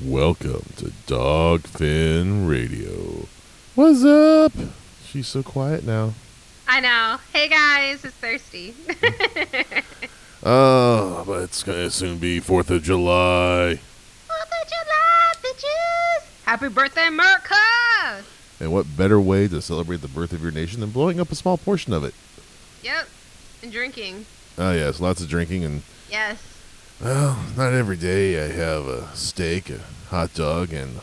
Welcome to Dogfin Radio. What's up? She's so quiet now. I know. Hey guys, it's Thirsty. Oh, but it's going to soon be 4th of July. 4th of July, bitches! Happy birthday, America! And what better way to celebrate the birth of your nation than blowing up a small portion of it? Yep. And drinking. Oh, yes. Lots of drinking and... Yes. Well, not every day I have a steak, a hot dog, and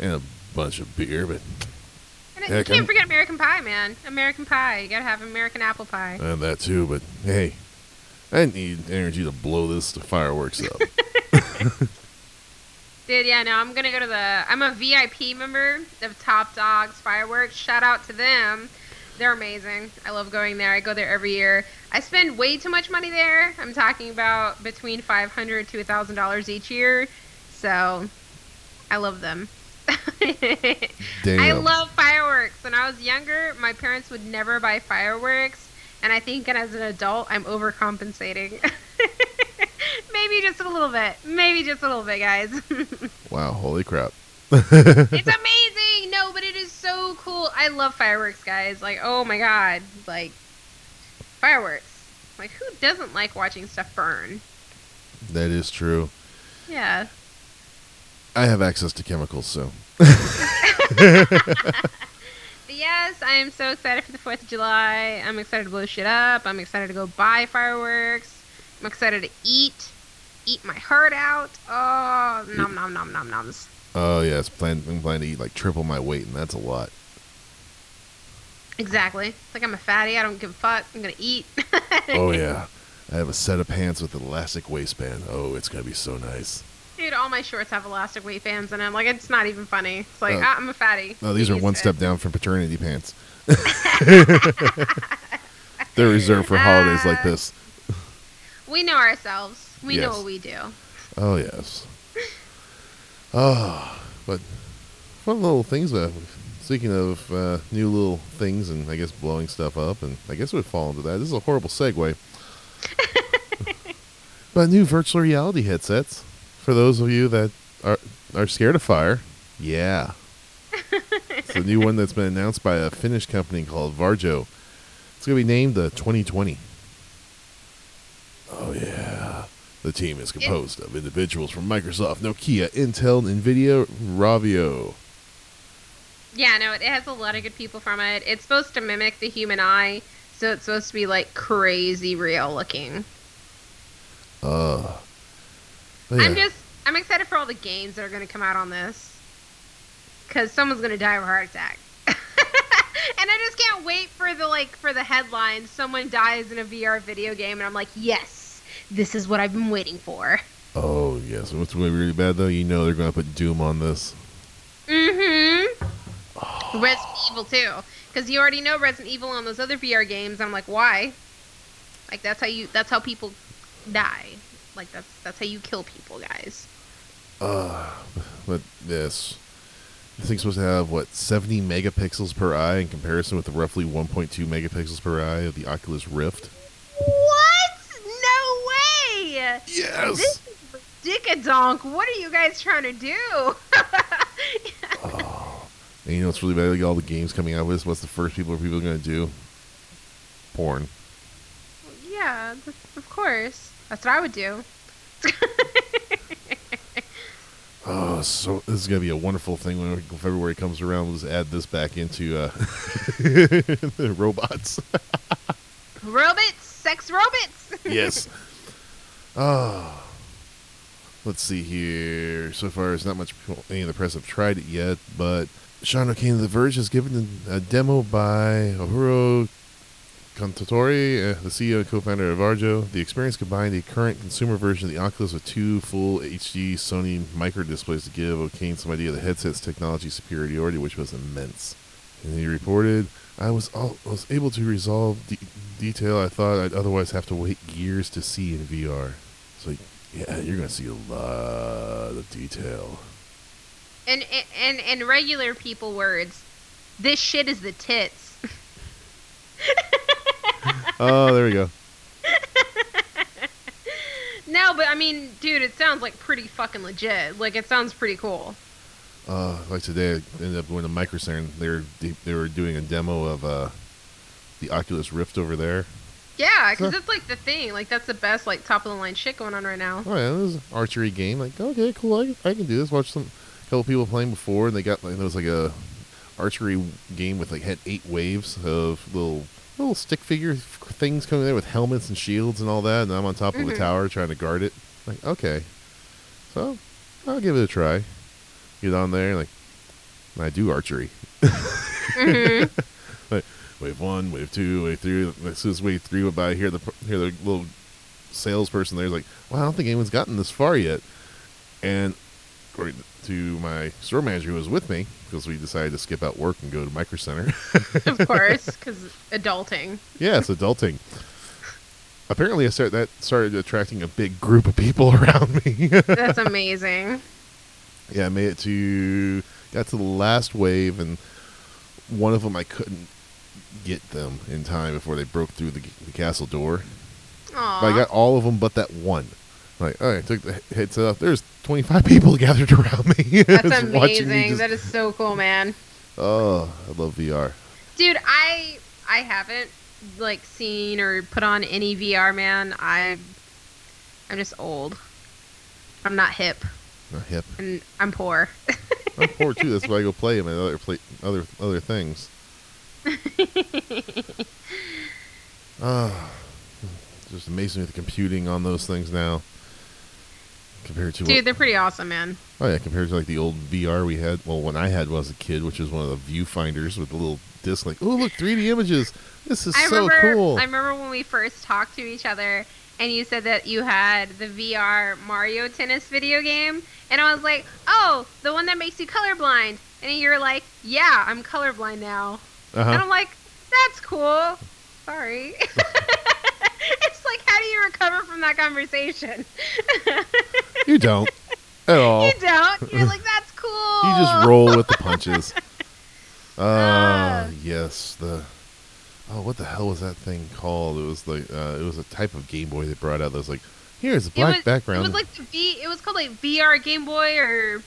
a bunch of beer, but... And heck, you can't forget American Pie, man. American Pie. You gotta have American apple pie. And that too, but hey, I need energy to blow this to fireworks up. Dude, yeah, no, I'm gonna go to the... I'm a VIP member of Top Dogs Fireworks. Shout out to them. They're amazing. I love going there. I go there every year. I spend way too much money there. I'm talking about between $500 to $1,000 each year. So, I love them. Damn. I love fireworks. When I was younger, my parents would never buy fireworks. And I think as an adult, I'm overcompensating. Maybe just a little bit. Maybe just a little bit, guys. Wow, holy crap. It's amazing. No, but it is so cool. I love fireworks, guys. Like, oh my god, like fireworks. Like, who doesn't like watching stuff burn? That is true. Yeah. I have access to chemicals, so. Yes, I am so excited for the 4th of July. I'm excited to blow shit up. I'm excited to go buy fireworks. I'm excited to eat my heart out. Oh, nom nom nom nom noms. Oh, yes. I'm planning to eat like triple my weight, and that's a lot. Exactly. It's like I'm a fatty. I don't give a fuck. I'm going to eat. Oh, yeah. I have a set of pants with an elastic waistband. Oh, it's going to be so nice. Dude, all my shorts have elastic waistbands, and I'm like, it's not even funny. It's like, I'm a fatty. No, these are one step down from paternity pants. They're reserved for holidays like this. We know ourselves. We know what we do. Oh, yes. Oh, but fun little things. Speaking of new little things and, I guess, blowing stuff up, and I guess it would fall into that. This is a horrible segue. But new virtual reality headsets. For those of you that are scared of fire, yeah. It's a new one that's been announced by a Finnish company called Varjo. It's going to be named the 2020. Oh, yeah. The team is composed of individuals from Microsoft, Nokia, Intel, NVIDIA, Ravio. Yeah, no, it has a lot of good people from it. It's supposed to mimic the human eye, so it's supposed to be, like, crazy real looking. Yeah. I'm excited for all the games that are going to come out on this, because someone's going to die of a heart attack. And I just can't wait for the headline, someone dies in a VR video game, and I'm like, yes, this is what I've been waiting for. Oh, yes. What's going to be really bad, though? You know they're going to put Doom on this. Mm-hmm. Oh. Resident Evil, too, because you already know Resident Evil on those other VR games. I'm like, why? Like, that's how people die. Like, that's how you kill people, guys. But yes. This thing's supposed to have, 70 megapixels per eye in comparison with the roughly 1.2 megapixels per eye of the Oculus Rift? What? No way! Yes! This is dick-a-donk. What are you guys trying to do? Oh. And you know what's really bad? All the games coming out with this, what's the first people are going to do? Porn. Yeah, of course. That's what I would do. Oh, so this is going to be a wonderful thing when February comes around. We'll just add this back into the robots. Robots? Sex robots? Yes. Oh. Let's see here. So far, it's not much any of the press have tried it yet, but Sean O'Kane of The Verge has given a demo by Ohuro Kuntatori, the CEO and co-founder of Varjo. The experience combined the current consumer version of the Oculus with two full HD Sony micro displays to give O'Kane some idea of the headset's technology superiority, which was immense. And he reported, I was able to resolve detail I thought I'd otherwise have to wait years to see in VR. So, yeah, you're going to see a lot of detail. And in regular people words, this shit is the tits. Oh, there we go. No, but I mean, dude, it sounds like pretty fucking legit. Like, it sounds pretty cool. Like today, I ended up going to Micro Center. They were doing a demo of the Oculus Rift over there. Yeah, because it's like the thing. Like, that's the best, like, top of the line shit going on right now. Oh yeah, this is an archery game. Like, okay, cool, I can do this. Watch some couple people playing before, and they got like there was like a archery game with like had 8 waves of little stick figure things coming there with helmets and shields and all that, and I'm on top of a tower trying to guard it. Like, okay, so I'll give it a try. Get on there, like, I do archery. Like, wave 1, wave 2, wave 3. As soon as wave 3 went by, I hear the little salesperson there's like, well, I don't think anyone's gotten this far yet. And according to my store manager who was with me, because we decided to skip out work and go to Micro Center. Of course, because adulting. Yeah, it's adulting. Apparently, that started attracting a big group of people around me. That's amazing. Yeah, I made it got to the last wave, and one of them I couldn't get them in time before they broke through the castle door. Aww. But I got all of them but that one. Like, all right, I took the headset off. There's 25 people gathered around me. That's amazing. That is so cool, man. Oh, I love VR. Dude, I haven't, like, seen or put on any VR, man. I'm just old. I'm not hip. Not hip. And I'm poor. I'm poor too. That's why I go play them and other things. Just amazing with the computing on those things now. Compared to dude, they're pretty awesome, man. Oh yeah, compared to like the old VR we had. Well, when I had was a kid, which was one of the viewfinders with the little disc. Like, oh look, 3D images. This is cool. I remember when we first talked to each other. And you said that you had the VR Mario Tennis video game. And I was like, oh, the one that makes you colorblind. And you're like, yeah, I'm colorblind now. Uh-huh. And I'm like, that's cool. Sorry. It's like, how do you recover from that conversation? You don't. At all. You don't. You're like, that's cool. You just roll with the punches. Yes, Oh, what the hell was that thing called? It was like it was a type of Game Boy they brought out that was like, here's a black background. It was like it was called like VR Game Boy or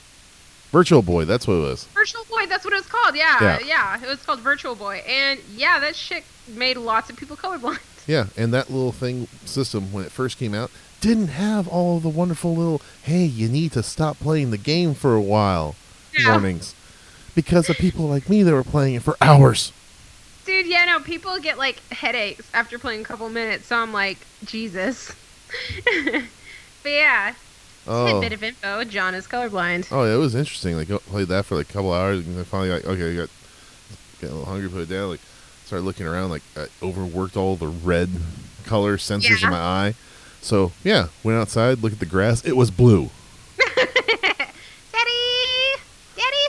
Virtual Boy, that's what it was. Virtual Boy, that's what it was called, yeah. It was called Virtual Boy. And yeah, that shit made lots of people colorblind. Yeah, and that little system when it first came out didn't have all the wonderful little, hey, you need to stop playing the game for a while warnings. Because of people like me that were playing it for hours. Dude, yeah, no, people get, like, headaches after playing a couple minutes, so I'm like, Jesus. But, yeah, tidbit of info, John is colorblind. Oh, yeah, it was interesting. Like, I played that for, like, a couple hours, and I finally, like, okay, I got a little hungry, put it down, like, started looking around, like, I overworked all the red color sensors in my eye. So, yeah, went outside, looked at the grass, it was blue. Daddy,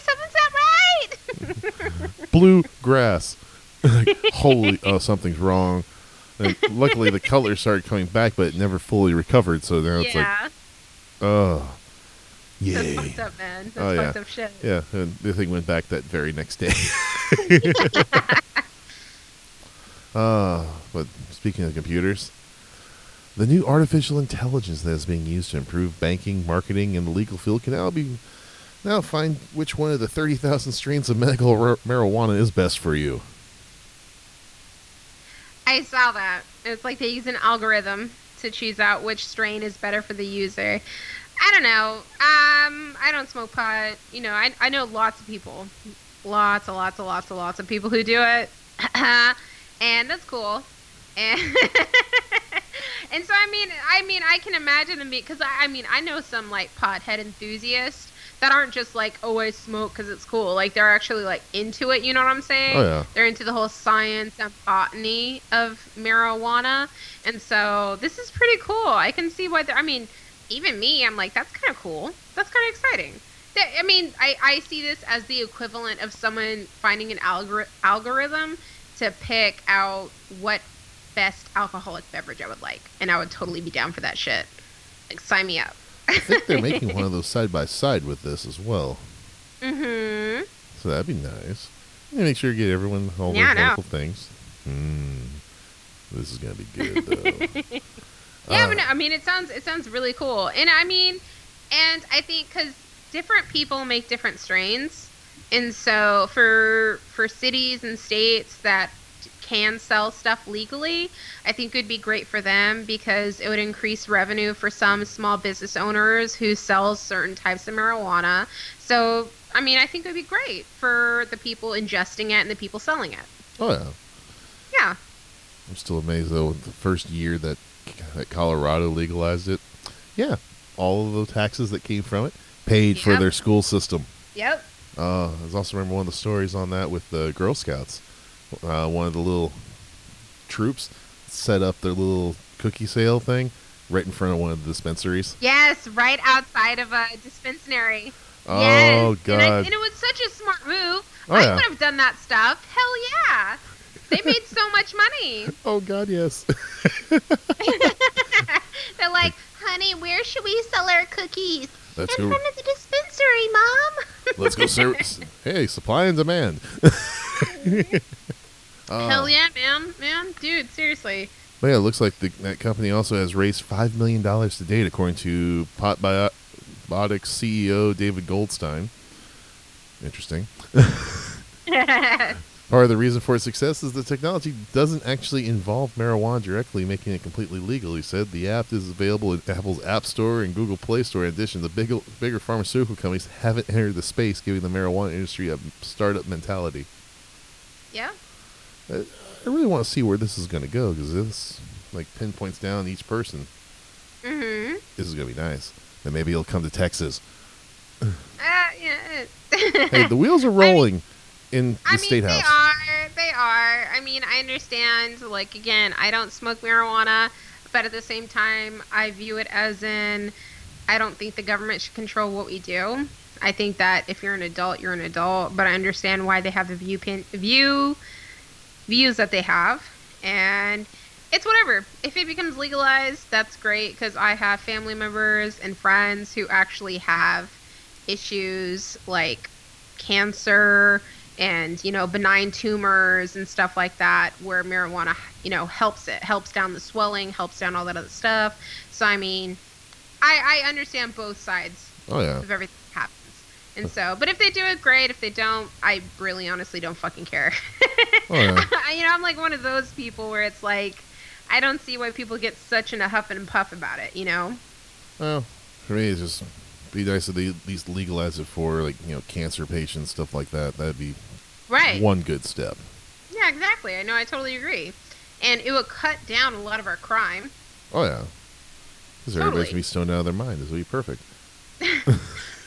something's not right! Blue grass. Like, holy, oh, something's wrong. And luckily, the color started coming back, but it never fully recovered. So now it's like, oh, yeah. That's fucked up, man. That's fucked up shit. Yeah, and the thing went back that very next day. But speaking of computers, the new artificial intelligence that is being used to improve banking, marketing, and the legal field can now find which one of the 30,000 strains of medical marijuana is best for you. I saw that. It's like they use an algorithm to choose out which strain is better for the user. I don't know. I don't smoke pot. You know, I know lots of people. Lots of people who do it. And that's cool. And, and so, I mean, I can imagine them being, because I know some, like, pothead enthusiasts that aren't just like, oh, I smoke because it's cool. Like, they're actually, like, into it, you know what I'm saying? Oh, yeah. They're into the whole science and botany of marijuana. And so this is pretty cool. I can see why even me, I'm like, that's kind of cool. That's kind of exciting. I mean, I see this as the equivalent of someone finding an algorithm to pick out what best alcoholic beverage I would like. And I would totally be down for that shit. Like, sign me up. I think they're making one of those side-by-side with this as well. Mm-hmm. So that'd be nice. Make sure you get everyone all those wonderful things. This is going to be good, though. Yeah, but no, I mean, it sounds really cool. And I think because different people make different strains, and so for cities and states that can sell stuff legally, I think it would be great for them because it would increase revenue for some small business owners who sell certain types of marijuana. So, I mean, I think it would be great for the people ingesting it and the people selling it. Oh, yeah. Yeah. I'm still amazed, though, with the first year that Colorado legalized it. Yeah. All of the taxes that came from it paid for their school system. Yep. I also remember one of the stories on that with the Girl Scouts. One of the little troops set up their little cookie sale thing right in front of one of the dispensaries. Yes, right outside of a dispensary. Oh, yes. God. And it was such a smart move. Oh, I would have done that stuff. Hell yeah. They made so much money. Oh, God, yes. They're like, honey, where should we sell our cookies? In front of the dispensary, Mom. Let's go service. Hey, supply and demand. Hell yeah, man, dude, seriously. But yeah, it looks like that company also has raised $5 million to date, according to Potbotics CEO David Goldstein. Interesting. Part of the reason for its success is the technology doesn't actually involve marijuana directly, making it completely legal, he said. The app is available in Apple's App Store and Google Play Store. In addition, the bigger pharmaceutical companies haven't entered the space, giving the marijuana industry a startup mentality. Yeah. I really want to see where this is going to go, because this pinpoints down each person. Mm-hmm. This is going to be nice. And maybe it'll come to Texas. Yeah. Hey, the wheels are rolling. State House. They are. I mean, I understand, again, I don't smoke marijuana, but at the same time, I view it as in, I don't think the government should control what we do. I think that if you're an adult, you're an adult, but I understand why they have the views that they have, and it's whatever. If it becomes legalized, that's great, because I have family members and friends who actually have issues like cancer and, benign tumors and stuff like that, where marijuana, helps down the swelling, helps down all that other stuff. So, I mean, I understand both sides of everything that happens. And so, but if they do it, great. If they don't, I really honestly don't fucking care. I'm like one of those people where it's like, I don't see why people get such in a huff and puff about it, Well, for me, it's just be nice if they at least legalize it for, cancer patients, stuff like that. That'd be one good step. Yeah, exactly. I know. I totally agree. And it would cut down a lot of our crime. Oh, yeah. Because everybody's going to be stoned out of their mind. This would be perfect.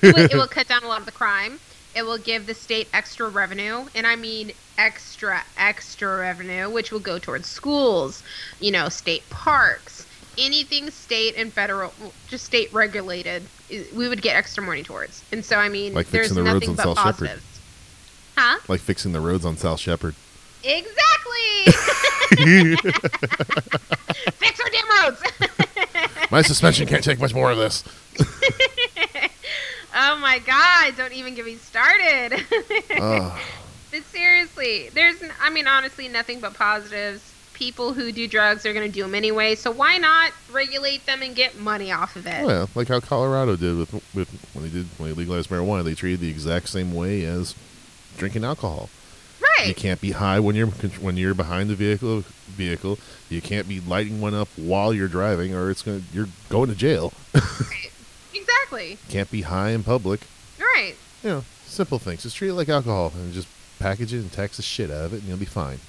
It will cut down a lot of the crime. It will give the state extra revenue. And I mean extra, extra revenue, which will go towards schools, state parks, anything state and federal, just state regulated. We would get extra money towards. And so, I mean, there's nothing but positives. Huh? Like fixing the roads on South Shepherd. Exactly! Fix our damn roads! My suspension can't take much more of this. Oh, my God. Don't even get me started. But seriously, honestly, nothing but positives. People who do drugs are going to do them anyway, so why not regulate them and get money off of it? Oh, yeah, like how Colorado did when they legalized marijuana, they treated the exact same way as drinking alcohol. Right. You can't be high when you're behind the vehicle. You can't be lighting one up while you're driving, or you're going to jail. Right. Exactly. Can't be high in public. Right. Simple things. Just treat it like alcohol and just package it and tax the shit out of it, and you'll be fine.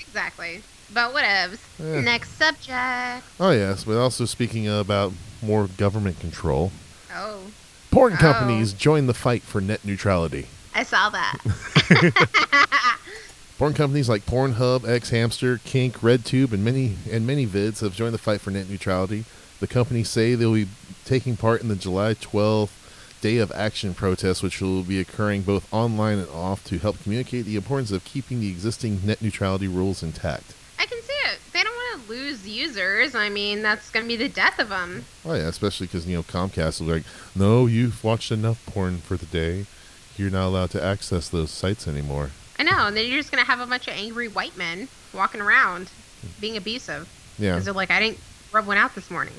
Exactly. But whatevs. Yeah. Next subject. Oh, yes. But also speaking about more government control. Oh. Porn companies join the fight for net neutrality. I saw that. Porn companies like Pornhub, X Hamster, Kink, RedTube, and many vids have joined the fight for net neutrality. The companies say they'll be taking part in the July 12th Day of Action protests, which will be occurring both online and off, to help communicate the importance of keeping the existing net neutrality rules intact. I can see it. They don't want to lose users. I mean, that's going to be the death of them. Oh, yeah, especially because, Comcast will be like, no, you've watched enough porn for the day. You're not allowed to access those sites anymore. I know, and then you're just going to have a bunch of angry white men walking around being abusive. Yeah. Because they're like, I didn't Rub one out this morning.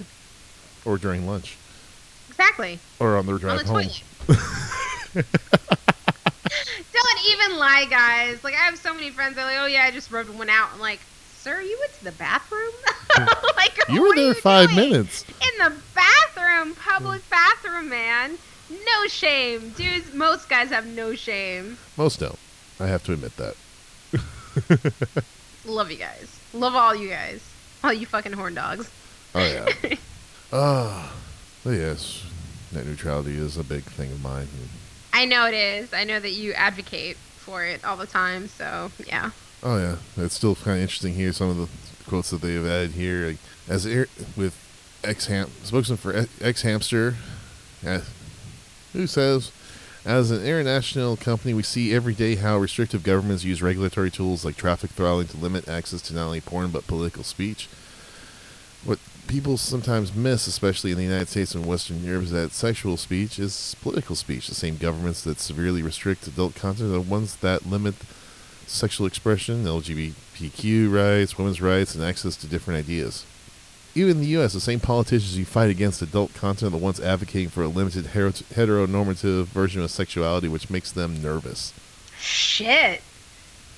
Or during lunch. Exactly. Or on their drive home. Don't even lie, guys. Like, I have so many friends that are like, oh, yeah, I just rubbed one out. I'm like, sir, you went to the bathroom? Like, you were there 5 minutes. In the bathroom, public bathroom, man. No shame. Dudes, most guys have no shame. Most don't. I have to admit that. Love you guys. Love all you guys. All you fucking horn dogs. Oh, yeah. Yes. Net neutrality is a big thing of mine. I know it is. I know that you advocate for it all the time, so, yeah. Oh, yeah. It's still kind of interesting here, some of the quotes that they have added here. Like, as with spokesman for X-Hamster, who says, as an international company, we see every day how restrictive governments use regulatory tools like traffic throttling to limit access to not only porn but political speech. What people sometimes miss, especially in the United States and Western Europe, is that sexual speech is political speech. The same governments that severely restrict adult content are ones that limit sexual expression, LGBTQ rights, women's rights, and access to different ideas. Even in the U.S., the same politicians who fight against adult content are the ones advocating for a limited heteronormative version of sexuality, which makes them nervous. Shit.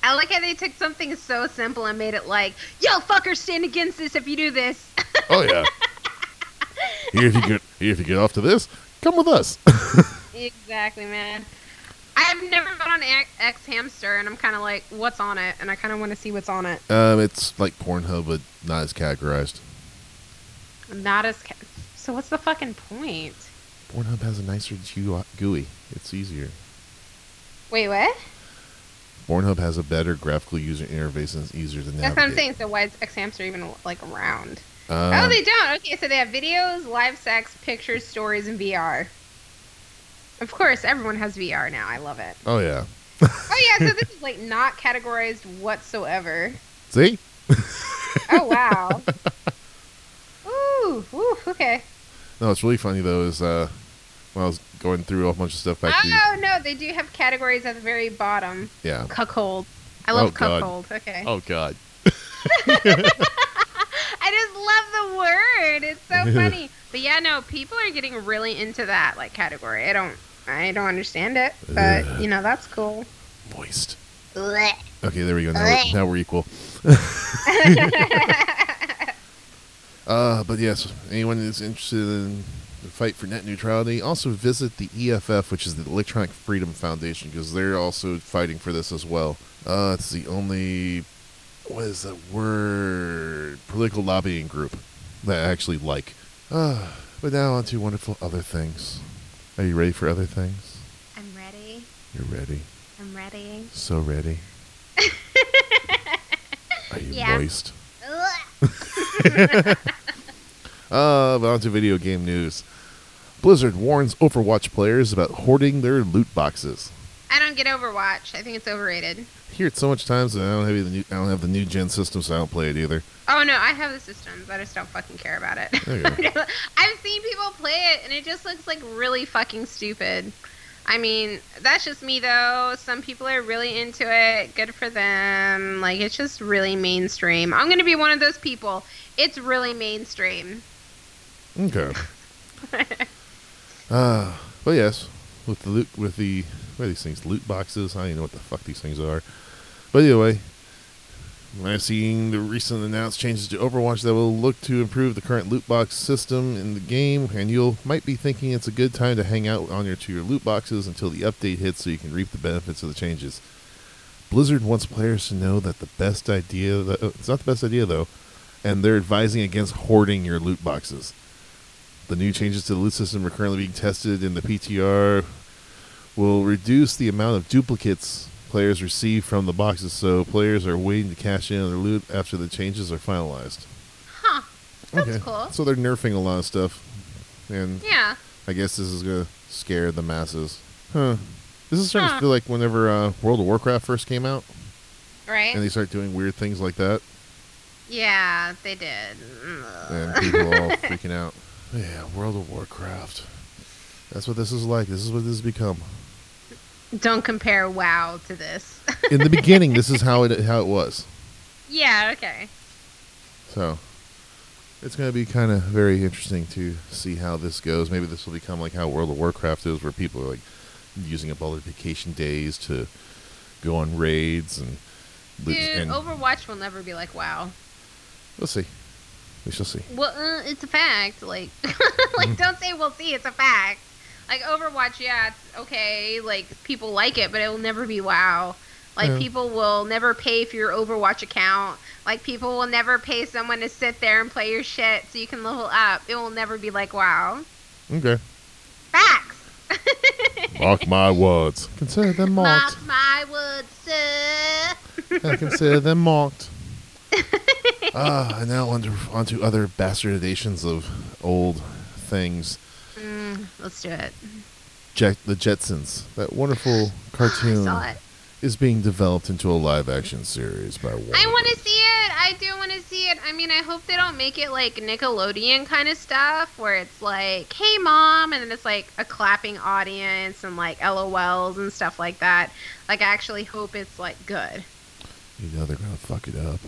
I like how they took something so simple and made it like, yo, fuckers, stand against this if you do this. Oh, yeah. If you get off to this, come with us. Exactly, man. I've never been on X-Hamster, and I'm kind of like, what's on it? And I kind of want to see what's on it. It's like Pornhub, but not as categorized. So what's the fucking point? Pornhub has a nicer GUI. It's easier. Wait, what? Pornhub has a better graphical user interface and it's easier to navigate. That's what I'm saying. So why is X-Hamster even like around? Oh, they don't. Okay, so they have videos, live sex, pictures, stories, and VR. Of course, everyone has VR now. I love it. Oh yeah. Oh yeah. So this is like not categorized whatsoever. See? Oh wow. Ooh, okay. No, it's really funny though. Is when I was going through a bunch of stuff back. No, they do have categories at the very bottom. Yeah. Cuckold. I love cuckold. God. Okay. Oh god. I just love the word. It's so funny. But yeah, no, people are getting really into that like category. I don't understand it, but you know that's cool. Moist. Blech. Okay, there we go. Now we're equal. But yes, anyone who's interested in the fight for net neutrality, also visit the EFF, which is the Electronic Freedom Foundation, because they're also fighting for this as well. It's the only, what is the word, political lobbying group that I actually like. But now on to wonderful other things. Are you ready for other things? I'm ready. You're ready. I'm ready. So ready. Are you moist? But on to video game news. Blizzard warns Overwatch players about hoarding their loot boxes. I don't get Overwatch. I think it's overrated. I hear it so much times that I don't have the new gen system, so I don't play it either. Oh no, I have the systems. I just don't fucking care about it. I've seen people play it and it just looks like really fucking stupid. I mean, that's just me though. Some people are really into it. Good for them. Like, it's just really mainstream. I'm going to be one of those people. It's really mainstream. Okay. But yes, what are these things? Loot boxes? I don't even know what the fuck these things are. But either way, I've seen the recent announced changes to Overwatch that will look to improve the current loot box system in the game, and you might be thinking it's a good time to hang out on your loot boxes until the update hits so you can reap the benefits of the changes. Blizzard wants players to know that it's not the best idea though, and they're advising against hoarding your loot boxes. The new changes to the loot system are currently being tested in the PTR will reduce the amount of duplicates players receive from the boxes, so players are waiting to cash in on their loot after the changes are finalized. Huh. That's cool. So they're nerfing a lot of stuff. And yeah. I guess this is going to scare the masses. Huh. This is starting to feel like whenever World of Warcraft first came out. Right. And they start doing weird things like that. Yeah, they did. And people all freaking out. Yeah, World of Warcraft. That's what this is like. This is what this has become. Don't compare WoW to this. In the beginning, this is how it was. Yeah, okay. So, It's going to be kind of very interesting to see how this goes. Maybe this will become like how World of Warcraft is, where people are like using up all their vacation days to go on raids and. Dude, Overwatch will never be like WoW. We'll see. We shall see. Well, it's a fact. Like, don't say we'll see. It's a fact. Like Overwatch, yeah, it's okay. Like people like it, but it will never be WoW. Like, people will never pay for your Overwatch account. Like, people will never pay someone to sit there and play your shit so you can level up. It will never be like WoW. Okay. Facts. Mark my words. Consider them marked. Mark my words, sir. I consider them marked. And now onto other bastardizations of old things. Let's do it. The Jetsons. That wonderful cartoon. I saw it. Is being developed into a live-action series by Warner. I want to see it. I do want to see it. I mean, I hope they don't make it like Nickelodeon kind of stuff, where it's like, "Hey, Mom," and then it's like a clapping audience and like LOLs and stuff like that. Like, I actually hope it's like good. You know they're gonna fuck it up.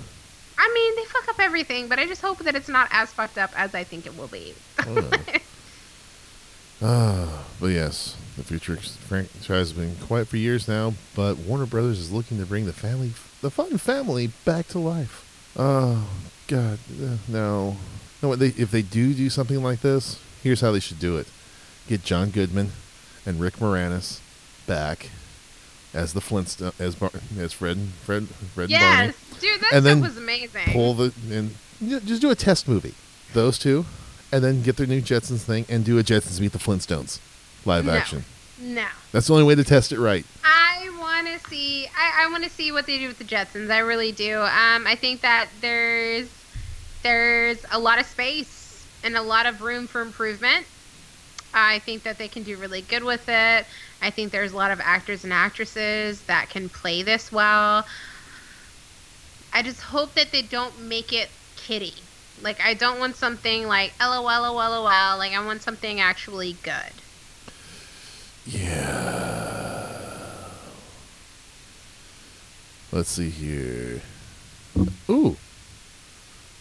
I mean, they fuck up everything, but I just hope that it's not as fucked up as I think it will be. But yes, the future franchise has been quiet for years now, but Warner Brothers is looking to bring the Fun Family back to life. Oh, God, no. No, if they do something like this, here's how they should do it. Get John Goodman and Rick Moranis back as the Flintstones, as Fred and Barney. Yes, dude, that stuff was amazing. Just do a test movie. Those two. And then get their new Jetsons thing and do a Jetsons Meet the Flintstones live action. No. That's the only way to test it right. I want to see what they do with the Jetsons. I really do. I think that there's a lot of space and a lot of room for improvement. I think that they can do really good with it. I think there's a lot of actors and actresses that can play this well. I just hope that they don't make it kiddie. Like, I don't want something like LOL. Like, I want something actually good. Yeah. Let's see here. Ooh.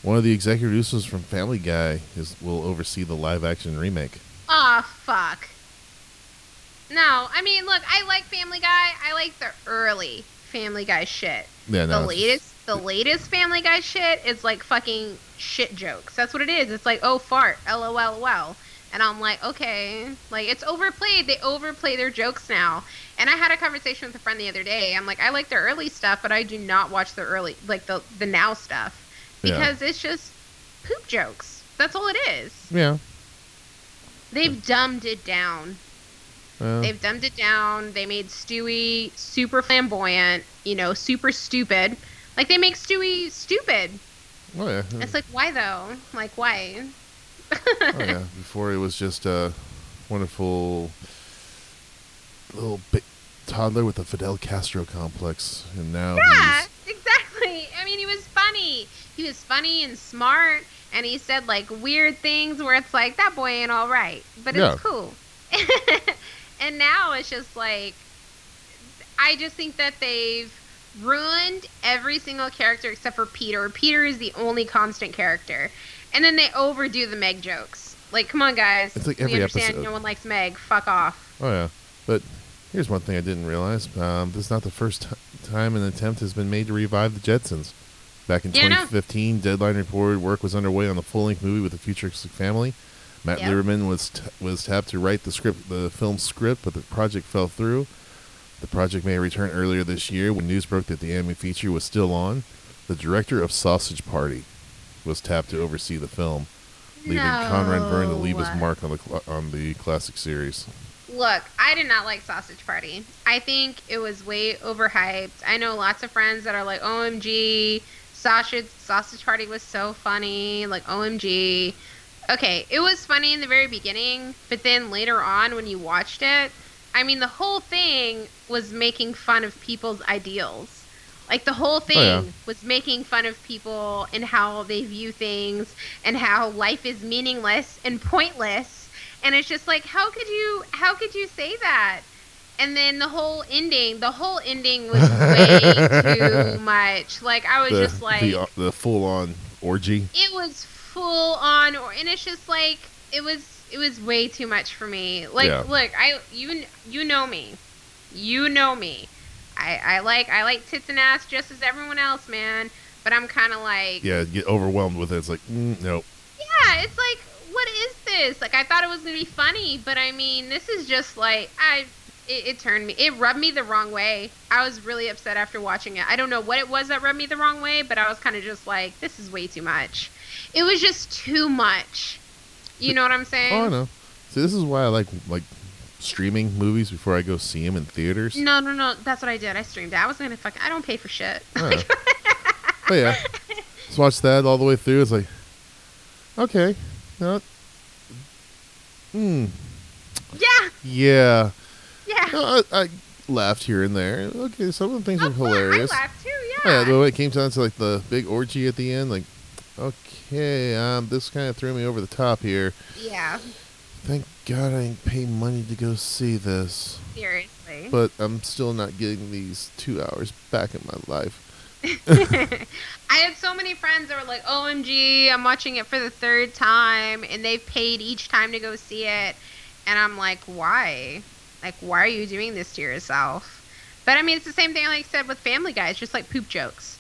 One of the executive producers from Family Guy will oversee the live-action remake. Aw, fuck. No, I mean, look, I like Family Guy. I like the early Family Guy shit. Yeah, no. The latest Family Guy shit is like fucking shit jokes. That's what it is. It's like, oh, fart, LOL. And I'm like, okay. Like, it's overplayed. They overplay their jokes now. And I had a conversation with a friend the other day. I'm like, I like the early stuff, but I do not watch the early, like the now stuff. Because it's just poop jokes. That's all it is. Yeah. They've dumbed it down. They've dumbed it down. They made Stewie super flamboyant, super stupid. Like, they make Stewie stupid. Oh, yeah. It's like, why, though? Like, why? Oh, yeah. Before, it was just a wonderful little toddler with a Fidel Castro complex. And now he's... exactly. I mean, he was funny. He was funny and smart. And he said, like, weird things where it's like, that boy ain't all right. But it's cool. And now it's just like... I just think that they've ruined every single character except for Peter. Peter is the only constant character. And then they overdo the Meg jokes. Like, come on, guys. It's like every episode. No one likes Meg. Fuck off. Oh, yeah. But here's one thing I didn't realize. This is not the first time an attempt has been made to revive the Jetsons. Back in 2015, Deadline reported work was underway on the full-length movie with the futuristic family. Matt Lieberman was tapped to write the film's script, but the project fell through. The project may return earlier this year when news broke that the anime feature was still on. The director of Sausage Party was tapped to oversee the film, leaving Conrad Byrne to leave his mark on the classic series. Look, I did not like Sausage Party. I think it was way overhyped. I know lots of friends that are like, OMG, Sausage Party was so funny, like, OMG. Okay, it was funny in the very beginning, but then later on when you watched it, I mean, the whole thing was making fun of people's ideals. Like, the whole thing was making fun of people and how they view things and how life is meaningless and pointless. And it's just like, how could you say that? And then the whole ending was way too much. Like, I was just like... The full-on orgy? It was full on, and it's just like it was way too much for me. Like, yeah. Look, you know me. I like tits and ass just as everyone else, man. But I'm kind of like, yeah, get overwhelmed with it. It's like, nope. Yeah, it's like, what is this? Like, I thought it was gonna be funny, but I mean, this is just like It rubbed me the wrong way. I was really upset after watching it. I don't know what it was that rubbed me the wrong way, but I was kind of just like, this is way too much. It was just too much. You know what I'm saying? Oh, I know. See, this is why I like streaming movies before I go see them in theaters. No. That's what I did. I streamed it. I was going to I don't pay for shit. Oh. But yeah. Just watch that all the way through. It's like, okay. No. Yeah. Yeah. No, I laughed here and there. Okay, some of the things were hilarious. I laughed too, yeah. Oh, yeah, but when it came down to like the big orgy at the end, like, okay, this kind of threw me over the top here. Yeah. Thank God I didn't pay money to go see this. Seriously. But I'm still not getting these 2 hours back in my life. I had so many friends that were like, OMG, I'm watching it for the third time, and they've paid each time to go see it. And I'm like, why? Like, why are you doing this to yourself? But, I mean, it's the same thing like I said with Family Guy. It's just like poop jokes.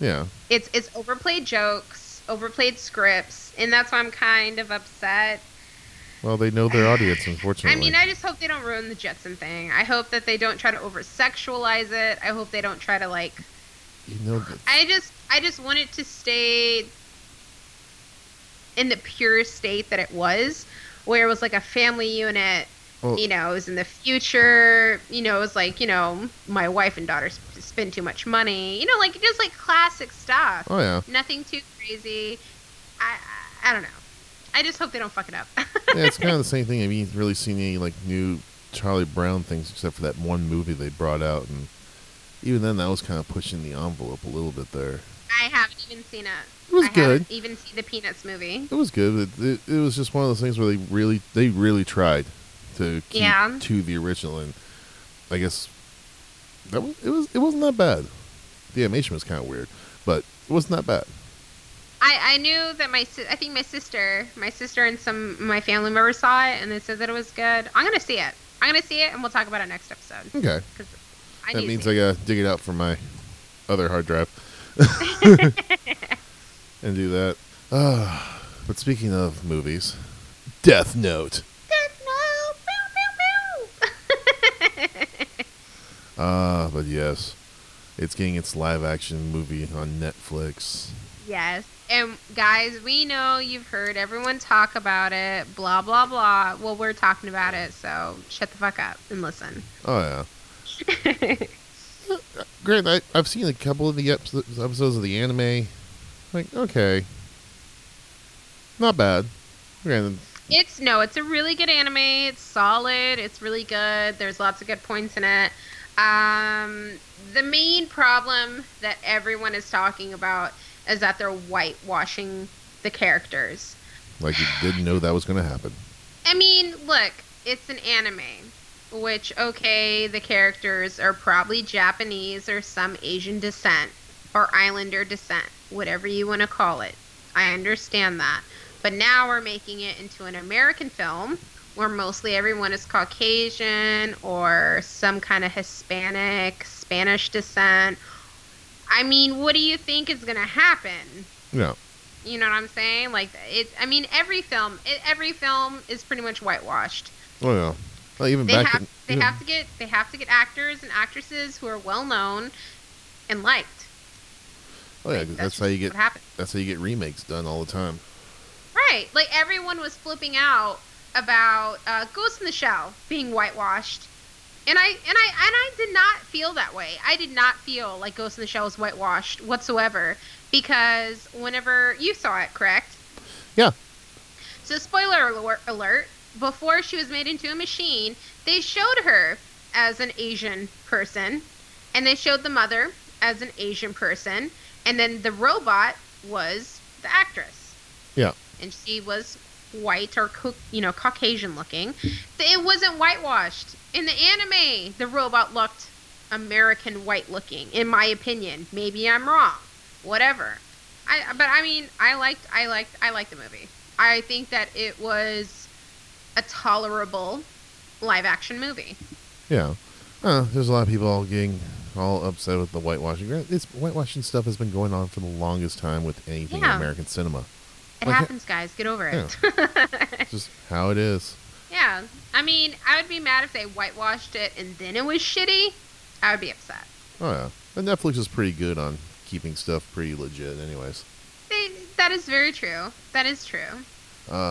Yeah. It's overplayed jokes, overplayed scripts, and that's why I'm kind of upset. Well, they know their audience, unfortunately. I mean, I just hope they don't ruin the Jetson thing. I hope that they don't try to over-sexualize it. I hope they don't try to, like... You know... I just want it to stay in the pure state that it was, where it was like a family unit... Well, you know, it was in the future. You know, it was like, you know, my wife and daughter spend too much money. You know, like just like classic stuff. Oh yeah. Nothing too crazy. I don't know. I just hope they don't fuck it up. Yeah, it's kind of the same thing. I mean, you haven't really seen any like new Charlie Brown things except for that one movie they brought out, and even then, that was kind of pushing the envelope a little bit there. I haven't even seen it. It was good. I haven't even seen the Peanuts movie. It was good. It was just one of those things where they really tried to keep to the original, and I guess that was, it wasn't that bad. The animation was kind of weird, but it wasn't that bad. I knew that my sister and some of my family members saw it, and they said that it was good. I'm gonna see it and we'll talk about it next episode. Okay. That means I gotta dig it out from my other hard drive and do that. But speaking of movies, Death Note. But yes, it's getting its live-action movie on Netflix. Yes, and guys, we know you've heard everyone talk about it, blah, blah, blah. Well, we're talking about it, so shut the fuck up and listen. Oh, yeah. Grant, I've seen a couple of the episodes of the anime. Like, okay. Not bad. Granted. It's a really good anime. It's solid. It's really good. There's lots of good points in it. The main problem that everyone is talking about is that they're whitewashing the characters. Like you didn't know that was going to happen. I mean, look, it's an anime, which, okay, the characters are probably Japanese or some Asian descent or Islander descent, whatever you want to call it. I understand that. But now we're making it into an American film, where mostly everyone is Caucasian or some kind of Hispanic, Spanish descent. I mean, what do you think is going to happen? No. You know what I'm saying? Like, every film is pretty much whitewashed. Oh yeah. Well, even they have to get actors and actresses who are well known and liked. Oh yeah, like, that's how you get remakes done all the time. Right. Like everyone was flipping out about Ghost in the Shell being whitewashed, and I did not feel that way. I did not feel like Ghost in the Shell was whitewashed whatsoever, because whenever you saw it, correct? Yeah. So spoiler alert, before she was made into a machine, they showed her as an Asian person, and they showed the mother as an Asian person, and then the robot was the actress. Yeah. And she was white or, you know, Caucasian looking. It wasn't whitewashed. In the anime, the robot looked American white looking, in my opinion. Maybe I'm wrong. Whatever. I liked the movie. I think that it was a tolerable live action movie. Yeah. There's a lot of people all upset with the whitewashing. Whitewashing stuff has been going on for the longest time with anything in American cinema. It happens, guys. Get over it. Yeah. Just how it is. Yeah. I mean, I would be mad if they whitewashed it and then it was shitty. I would be upset. Oh, yeah. And Netflix is pretty good on keeping stuff pretty legit anyways. That is very true. That is true. But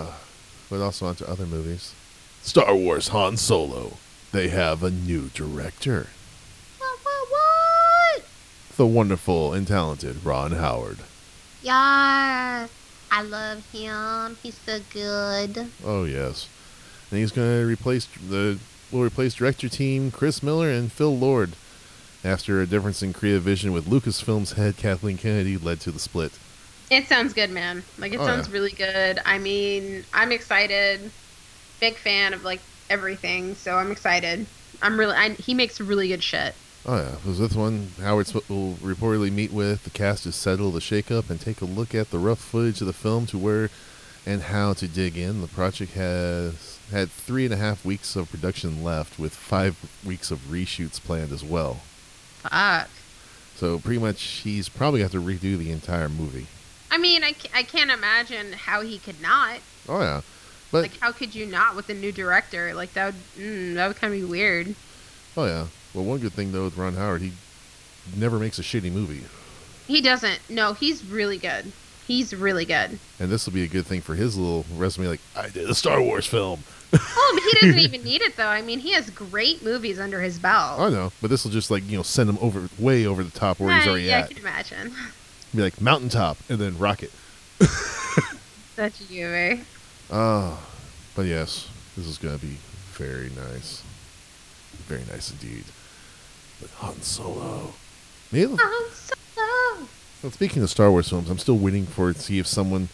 also onto other movies. Star Wars Han Solo. They have a new director. What? The wonderful and talented Ron Howard. Yes. I love him. He's so good. Oh, yes. And he's going to replace director team Chris Miller and Phil Lord. After a difference in creative vision with Lucasfilm's head, Kathleen Kennedy, led to the split. It sounds good, man. It sounds really good. I mean, I'm excited. Big fan of, everything, so I'm excited. He makes really good shit. Oh, yeah. Because this one, Howard will reportedly meet with the cast to settle the shakeup and take a look at the rough footage of the film to where and how to dig in. The project has had 3.5 weeks of production left, with 5 weeks of reshoots planned as well. Fuck. So pretty much he's probably got to redo the entire movie. I mean, I can't imagine how he could not. Oh, yeah. But how could you not with a new director? That would kind of be weird. Oh, yeah. Well, one good thing, though, with Ron Howard, he never makes a shitty movie. He doesn't. No, he's really good. He's really good. And this will be a good thing for his little resume, I did a Star Wars film. Oh, but he doesn't even need it, though. I mean, he has great movies under his belt. I know, but this will just, send him way over the top where he's already at. I can imagine. Be like, Mountaintop, and then Rocket. Such a humor. But yes, this is going to be very nice. Very nice indeed. But Han Solo. Han Solo! Well, speaking of Star Wars films, I'm still waiting for it to see if someone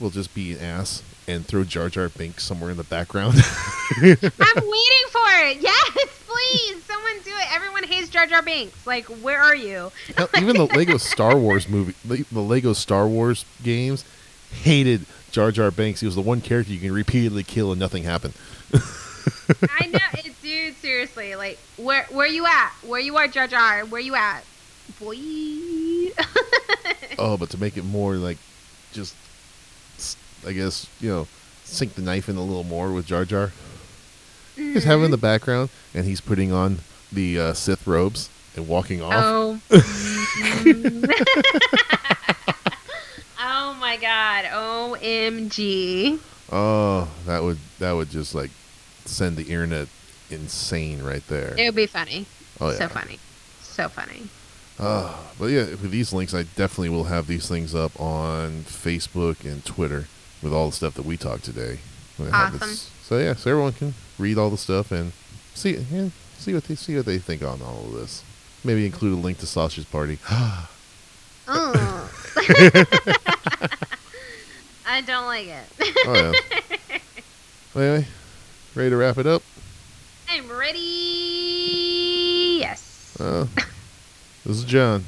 will just be an ass and throw Jar Jar Binks somewhere in the background. I'm waiting for it. Yes, please. Someone do it. Everyone hates Jar Jar Binks. Where are you? Hell, even the Lego Star Wars movie, the Lego Star Wars games, hated Jar Jar Binks. He was the one character you can repeatedly kill and nothing happened. I know. Dude, seriously. Where you at? Where you are, Jar Jar? Where you at? Boy. Oh, but to make it more, just... I guess, sink the knife in a little more with Jar Jar. Mm-hmm. Just have him in the background, and he's putting on the Sith robes and walking off. Oh. Oh, my God. OMG. Oh, that would just, send the internet insane right there. It would be funny. Oh, yeah. So funny. But yeah, with these links, I definitely will have these things up on Facebook and Twitter with all the stuff that we talked today. Awesome. So everyone can read all the stuff and see what they think on all of this. Maybe include a link to Sausage Party. Oh. I don't like it. Oh, yeah. Well, anyway, ready to wrap it up? I'm ready. Yes. This is John.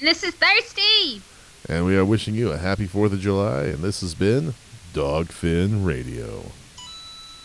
And this is Thirsty. And we are wishing you a happy 4th of July. And this has been Dogfin Radio.